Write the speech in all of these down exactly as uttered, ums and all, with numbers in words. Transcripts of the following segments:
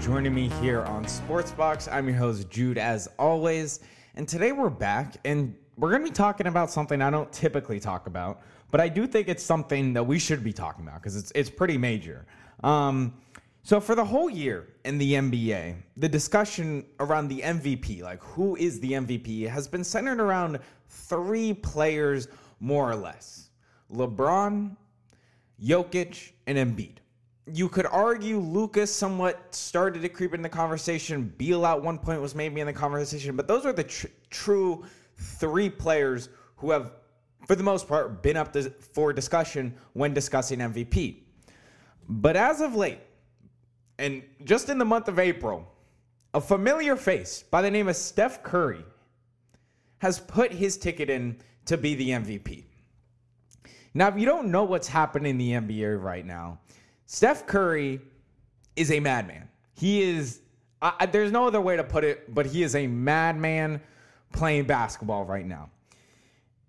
joining me here on Sportsbox. I'm your host, Jude, as always. And today we're back, and we're going to be talking about something I don't typically talk about, but I do think it's something that we should be talking about because it's it's pretty major. Um, so for the whole year in the N B A, the discussion around the M V P, like who is the M V P, has been centered around three players more or less: LeBron, Jokic, and Embiid. You could argue Lucas somewhat started to creep in the conversation. Beal at one point was maybe in the conversation. But those are the tr- true three players who have, for the most part, been up to, for discussion when discussing M V P. But as of late, and just in the month of April, a familiar face by the name of Steph Curry has put his ticket in to be the M V P. Now, if you don't know what's happening in the N B A right now, Steph Curry is a madman. He is, I, there's no other way to put it, but he is a madman playing basketball right now.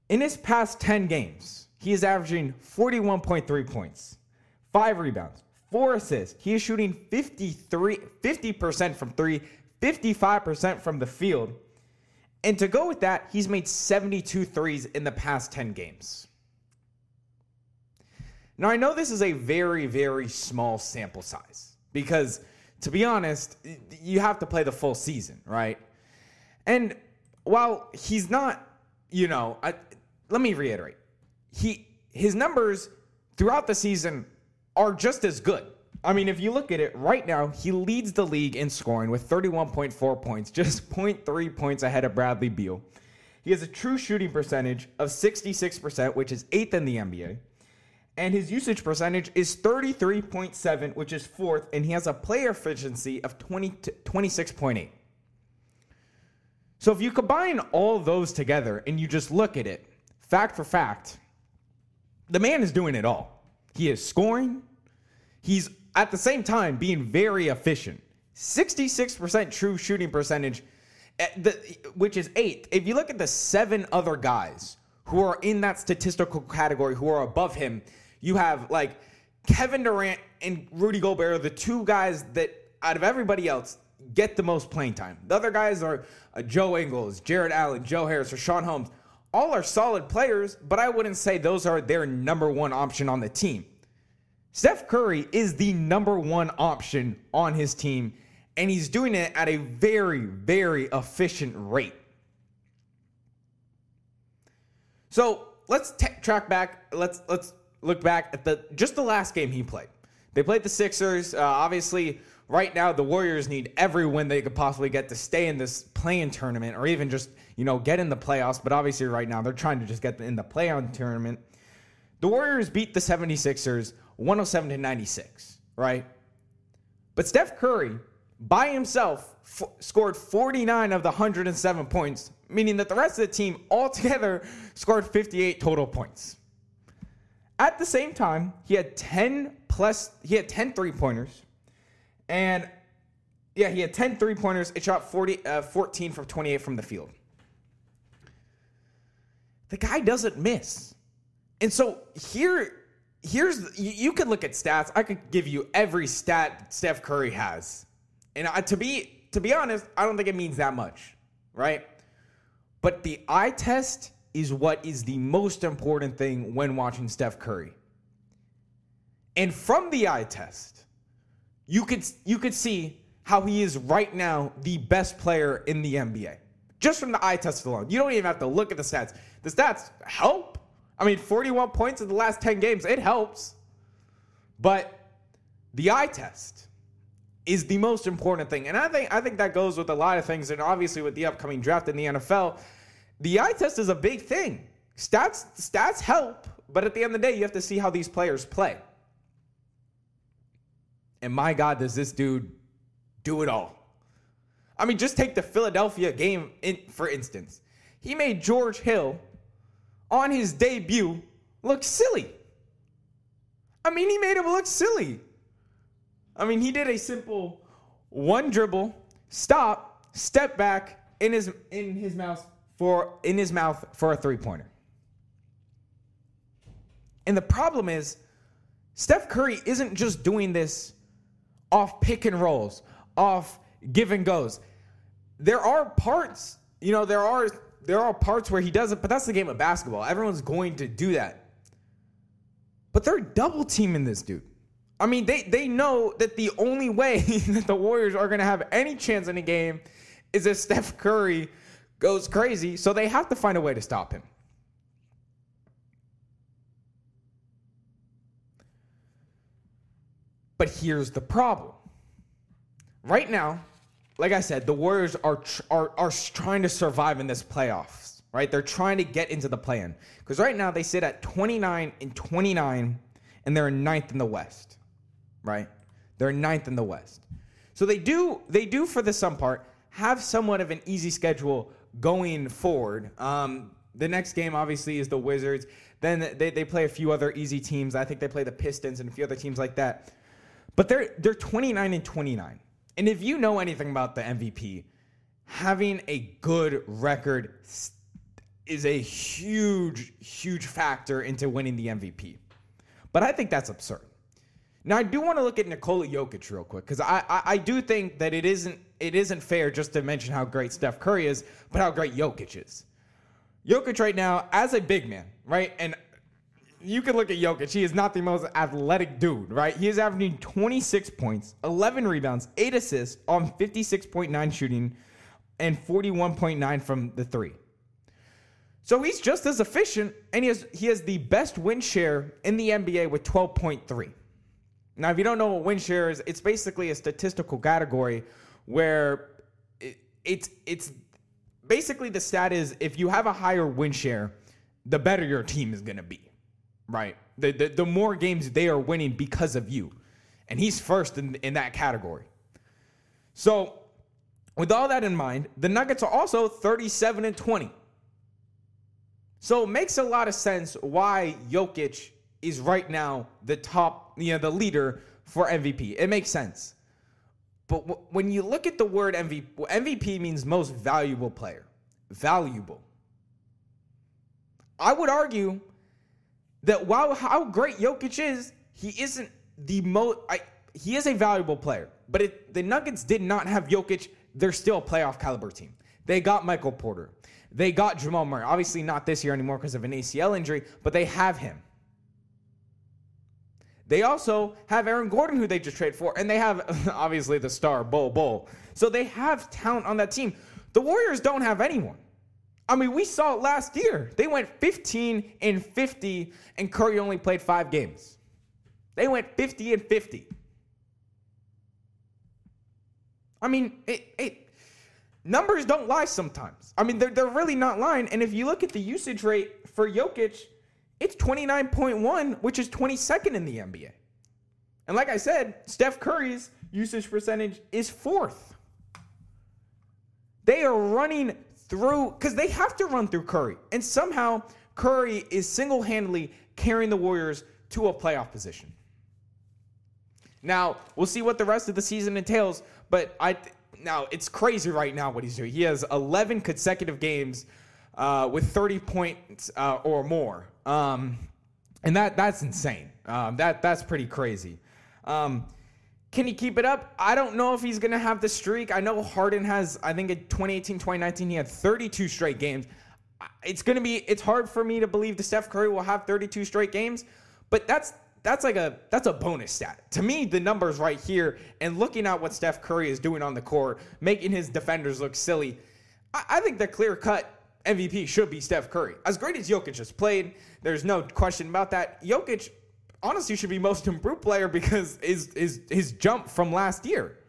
In his past ten games, he is averaging forty-one point three points, five rebounds, four assists. He is shooting fifty-three, fifty percent from three, fifty-five percent from the field. And to go with that, he's made seventy-two threes in the past ten games. Now, I know this is a very, very small sample size because, to be honest, you have to play the full season, right? And while he's not, you know, I, let me reiterate, he his numbers throughout the season are just as good. I mean, if you look at it right now, he leads the league in scoring with thirty-one point four points, just zero point three points ahead of Bradley Beal. He has a true shooting percentage of sixty-six percent, which is eighth in the N B A. And his usage percentage is thirty-three point seven, which is fourth, and he has a player efficiency of twenty-six point eight. So if you combine all those together and you just look at it, fact for fact, the man is doing it all. He is scoring. He's, at the same time, being very efficient. sixty-six percent true shooting percentage, which is eighth. If you look at the seven other guys who are in that statistical category, who are above him, you have, like, Kevin Durant and Rudy Gobert are the two guys that, out of everybody else, get the most playing time. The other guys are uh, Joe Ingles, Jared Allen, Joe Harris, Rashawn Holmes. All are solid players, but I wouldn't say those are their number one option on the team. Steph Curry is the number one option on his team, and he's doing it at a very, very efficient rate. So let's t- track back. Let's let's look back at the just the last game he played. They played the Sixers. Uh, obviously, right now the Warriors need every win they could possibly get to stay in this play-in tournament, or even just you know get in the playoffs. But obviously, right now they're trying to just get in the play-in tournament. The Warriors beat the seventy-sixers one oh seven to ninety-six, right? But Steph Curry by himself f- scored forty-nine of the one hundred seven points, meaning that the rest of the team altogether scored fifty-eight total points. At the same time, he had ten plus he had ten three-pointers. And yeah, he had ten three-pointers. It shot forty uh, fourteen from twenty-eight from the field. The guy doesn't miss. And so here here's you, you could look at stats. I could give you every stat Steph Curry has. And I, to be to be honest, I don't think it means that much, right? But the eye test is what is the most important thing when watching Steph Curry. And from the eye test, you could you could see how he is right now the best player in the N B A. Just from the eye test alone. You don't even have to look at the stats. The stats help. I mean, forty-one points in the last ten games, it helps. But the eye test is the most important thing. And I think I think that goes with a lot of things. And obviously with the upcoming draft in the N F L, the eye test is a big thing. Stats, stats help, but at the end of the day, you have to see how these players play. And my God, does this dude do it all. I mean, just take the Philadelphia game, in, for instance. He made George Hill, on his debut, look silly. I mean, he made him look silly. I mean, he did a simple one dribble, stop, step back in his in his mouth for in his mouth for a three-pointer. And the problem is, Steph Curry isn't just doing this off pick and rolls, off give and goes. There are parts, you know, there are there are parts where he doesn't, but that's the game of basketball. Everyone's going to do that. But they're double teaming this dude. I mean, they they know that the only way that the Warriors are going to have any chance in a game is if Steph Curry goes crazy, so they have to find a way to stop him. But here's the problem. Right now, like I said, the Warriors are are are trying to survive in this playoffs, right? They're trying to get into the play-in because right now they sit at twenty-nine and twenty-nine, and they're ninth in the West, right? They're ninth in the West, so they do they do for the some part have somewhat of an easy schedule going forward. Um, the next game obviously is the Wizards. Then they they play a few other easy teams. I think they play the Pistons and a few other teams like that. But they're they're twenty-nine and twenty-nine. And if you know anything about the M V P, having a good record is a huge, huge factor into winning the M V P. But I think that's absurd. Now, I do want to look at Nikola Jokic real quick, because I, I, I do think that it isn't it isn't fair just to mention how great Steph Curry is, but how great Jokic is. Jokic right now, as a big man, right? And you can look at Jokic. He is not the most athletic dude, right? He is averaging twenty-six points, eleven rebounds, eight assists on fifty-six point nine shooting and forty-one point nine from the three. So he's just as efficient, and he has, he has the best win share in the N B A with twelve point three. Now, if you don't know what win share is, it's basically a statistical category where it, it's it's basically the stat is if you have a higher win share, the better your team is going to be. Right. The, the the more games they are winning because of you. And he's first in, in that category. So with all that in mind, the Nuggets are also thirty-seven and twenty. So it makes a lot of sense why Jokic is right now the top, you know, the leader for M V P. It makes sense. But w- when you look at the word M V P, M V P means most valuable player. Valuable. I would argue that while how great Jokic is, he isn't the most. He is a valuable player, but if the Nuggets did not have Jokic, they're still a playoff caliber team. They got Michael Porter, they got Jamal Murray. Obviously, not this year anymore because of an A C L injury, but they have him. They also have Aaron Gordon, who they just traded for, and they have obviously the star Bol Bol. So they have talent on that team. The Warriors don't have anyone. I mean, we saw it last year. They went fifteen and fifty, and Curry only played five games. They went fifty and fifty. I mean, it, it, numbers don't lie sometimes. I mean, they're, they're really not lying. And if you look at the usage rate for Jokic, it's twenty-nine point one, which is twenty-second in the N B A. And like I said, Steph Curry's usage percentage is fourth. They are running through, because they have to run through Curry. And somehow, Curry is single-handedly carrying the Warriors to a playoff position. Now, we'll see what the rest of the season entails, but I now it's crazy right now what he's doing. He has eleven consecutive games uh, with thirty points uh, or more. Um, and that that's insane. Um, that that's pretty crazy. Um Can he keep it up? I don't know if he's going to have the streak. I know Harden has, I think in twenty eighteen, twenty nineteen, he had thirty-two straight games. It's going to be, it's hard for me to believe that Steph Curry will have thirty-two straight games, but that's, that's like a, that's a bonus stat. To me, the numbers right here and looking at what Steph Curry is doing on the court, making his defenders look silly. I, I think the clear cut M V P should be Steph Curry. As great as Jokic has played, there's no question about that. Jokic honestly should be most improved player because his, his, his jump from last year.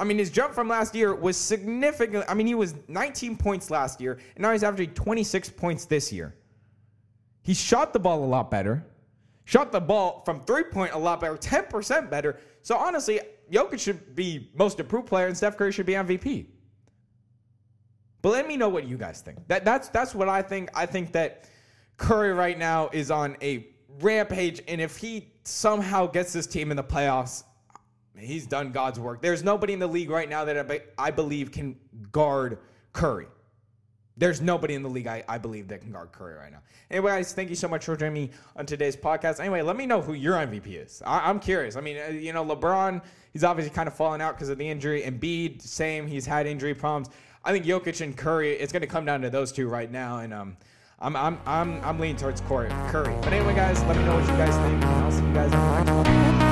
I mean, his jump from last year was significant. I mean, he was nineteen points last year, and now he's averaging twenty-six points this year. He shot the ball a lot better. Shot the ball from three-point a lot better, ten percent better. So, honestly, Jokic should be most improved player, and Steph Curry should be M V P. But let me know what you guys think. That That's, that's what I think. I think that Curry right now is on a rampage, and if he somehow gets this team in the playoffs, he's done God's work. There's nobody in the league right now that I, be- I believe can guard Curry. There's nobody in the league, I, I believe, that can guard Curry right now. Anyway, guys, thank you so much for joining me on today's podcast. Anyway, let me know who your M V P is. I, I'm curious. I mean, you know, LeBron, he's obviously kind of fallen out because of the injury. Embiid, same. He's had injury problems. I think Jokic and Curry, it's going to come down to those two right now. And um, I'm I'm I'm I'm leaning towards Curry. Curry. But anyway, guys, let me know what you guys think. And I'll see you guys in the next one.